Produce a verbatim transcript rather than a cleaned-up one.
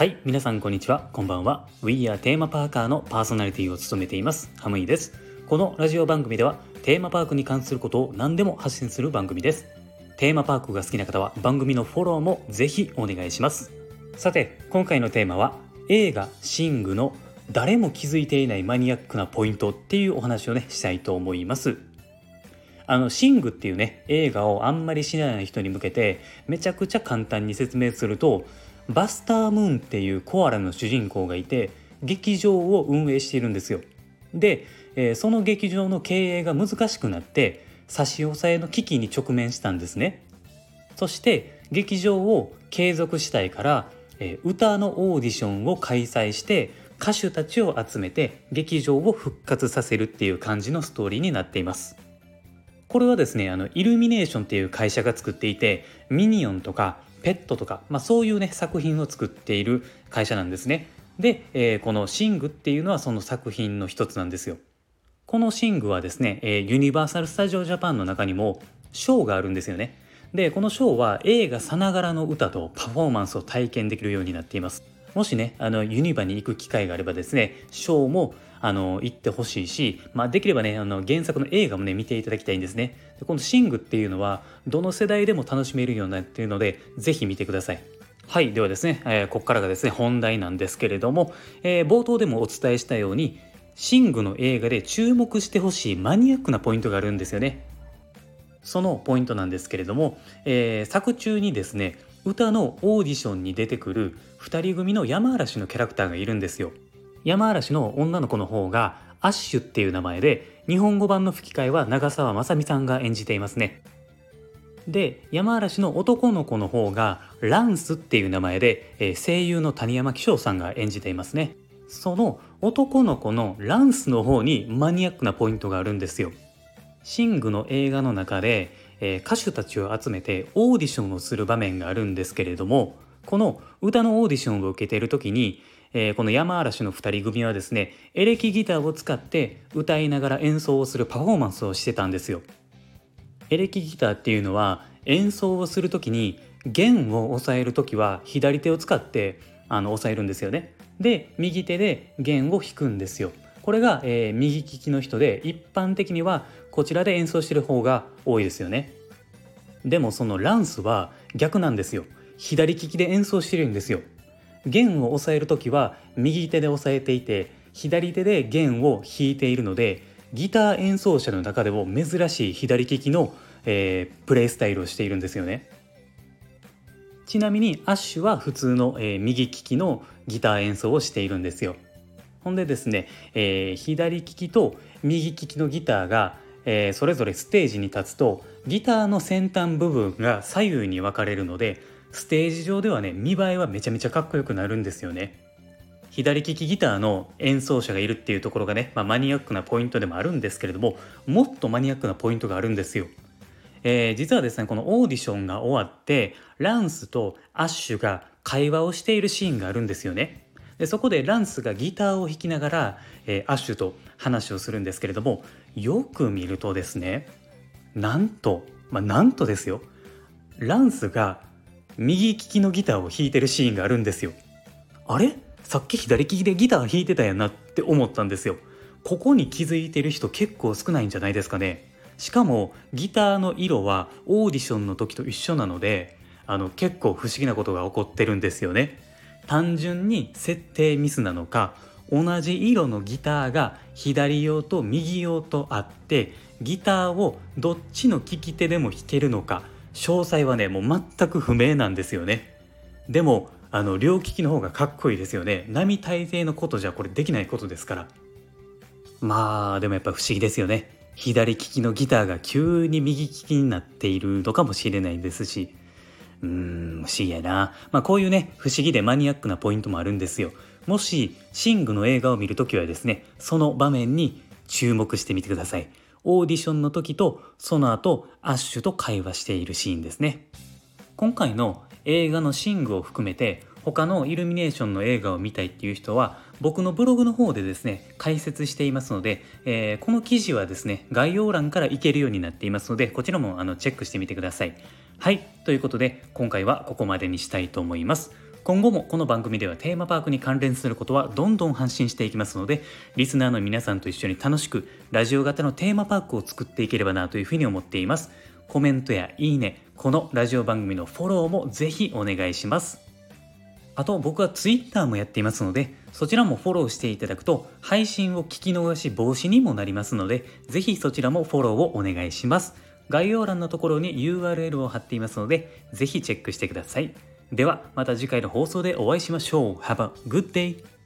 はい、皆さんこんにちは、こんばんは。We are テーマパーカーのパーソナリティを務めていますハムイです。このラジオ番組ではテーマパークに関することを何でも発信する番組です。テーマパークが好きな方は番組のフォローもぜひお願いします。さて、今回のテーマは映画シングの誰も気づいていないマニアックなポイントっていうお話をねしたいと思います。あのシングっていうね映画をあんまり知らない人に向けてめちゃくちゃ簡単に説明すると、バスタームーンっていうコアラの主人公がいて劇場を運営しているんですよ。で、えー、その劇場の経営が難しくなって差し押さえの危機に直面したんですね。そして劇場を継続したいから、えー、歌のオーディションを開催して歌手たちを集めて劇場を復活させるっていう感じのストーリーになっています。これはですね、あのイルミネーションっていう会社が作っていて、ミニオンとかペットとか、まあ、そういうね作品を作っている会社なんですね。で、えー、このシングっていうのはその作品の一つなんですよ。このシングはですね、えー、ユニバーサル・スタジオ・ジャパンの中にもショーがあるんですよね。で、このショーは映画さながらの歌とパフォーマンスを体験できるようになっています。もしね、あのユニバに行く機会があればですね、ショーもあの行ってほしいし、まあ、できればねあの原作の映画もね見ていただきたいんですね。で、このシングっていうのはどの世代でも楽しめるようになっているのでぜひ見てください。はい、ではですね、えー、ここからがですね本題なんですけれども、えー、冒頭でもお伝えしたようにシングの映画で注目してほしいマニアックなポイントがあるんですよね。そのポイントなんですけれども、えー、作中にですね歌のオーディションに出てくるふたり組の山嵐のキャラクターがいるんですよ。山嵐の女の子の方がアッシュっていう名前で、日本語版の吹き替えは長澤まさみさんが演じていますね。で、山嵐の男の子の方がランスっていう名前で、えー、声優の谷山紀章さんが演じていますね。その男の子のランスの方にマニアックなポイントがあるんですよ。シングの映画の中で、えー、歌手たちを集めてオーディションをする場面があるんですけれども、この歌のオーディションを受けている時に、えー、この山嵐のふたり組はですねエレキギターを使って歌いながら演奏をするパフォーマンスをしてたんですよ。エレキギターっていうのは演奏をする時に弦を押さえる時は左手を使ってあの押さえるんですよね。で、右手で弦を弾くんですよ。これが、えー、右利きの人で一般的にはこちらで演奏してる方が多いですよね。でもそのランスは逆なんですよ。左利きで演奏してるんですよ。弦を押さえるときは右手で押さえていて左手で弦を弾いているので、ギター演奏者の中でも珍しい左利きの、えー、プレイスタイルをしているんですよね。ちなみにアッシュは普通の、えー、右利きのギター演奏をしているんですよ。ほんでですね、えー、左利きと右利きのギターが、えー、それぞれステージに立つとギターの先端部分が左右に分かれるので、ステージ上ではね見栄えはめちゃめちゃかっこよくなるんですよね。左利きギターの演奏者がいるっていうところがね、まあ、マニアックなポイントでもあるんですけれども、もっとマニアックなポイントがあるんですよ。えー、実はですねこのオーディションが終わってランスとアッシュが会話をしているシーンがあるんですよね。で、そこでランスがギターを弾きながら、えー、アッシュと話をするんですけれども、よく見るとですね、なんと、まあ、なんとですよ、ランスが右利きのギターを弾いてるシーンがあるんですよ。あれ?さっき左利きでギター弾いてたやなって思ったんですよ。ここに気づいてる人結構少ないんじゃないですかね。しかもギターの色はオーディションの時と一緒なので、あの結構不思議なことが起こってるんですよね。単純に設定ミスなのか、同じ色のギターが左用と右用とあってギターをどっちの利き手でも弾けるのか、詳細はねもう全く不明なんですよね。でもあの両利きの方がかっこいいですよね。並大抵のことじゃこれできないことですから。まあでもやっぱ不思議ですよね。左利きのギターが急に右利きになっているのかもしれないですし、うーん不思議やな、まあ、こういうね不思議でマニアックなポイントもあるんですよ。もしシングの映画を見るときはですね、その場面に注目してみてください。オーディションの時とその後アッシュと会話しているシーンですね。今回の映画のシングを含めて他のイルミネーションの映画を見たいっていう人は僕のブログの方でですね解説していますので、えー、この記事はですね概要欄からいけるようになっていますので、こちらもあのチェックしてみてください。はい、ということで今回はここまでにしたいと思います。今後もこの番組ではテーマパークに関連することはどんどん発信していきますので、リスナーの皆さんと一緒に楽しくラジオ型のテーマパークを作っていければなというふうに思っています。コメントやいいね、このラジオ番組のフォローもぜひお願いします。あと僕はツイッターもやっていますので、そちらもフォローしていただくと配信を聞き逃し防止にもなりますので、ぜひそちらもフォローをお願いします。概要欄のところに ユーアールエル を貼っていますので、ぜひチェックしてください。ではまた次回の放送でお会いしましょう。 Have a good day!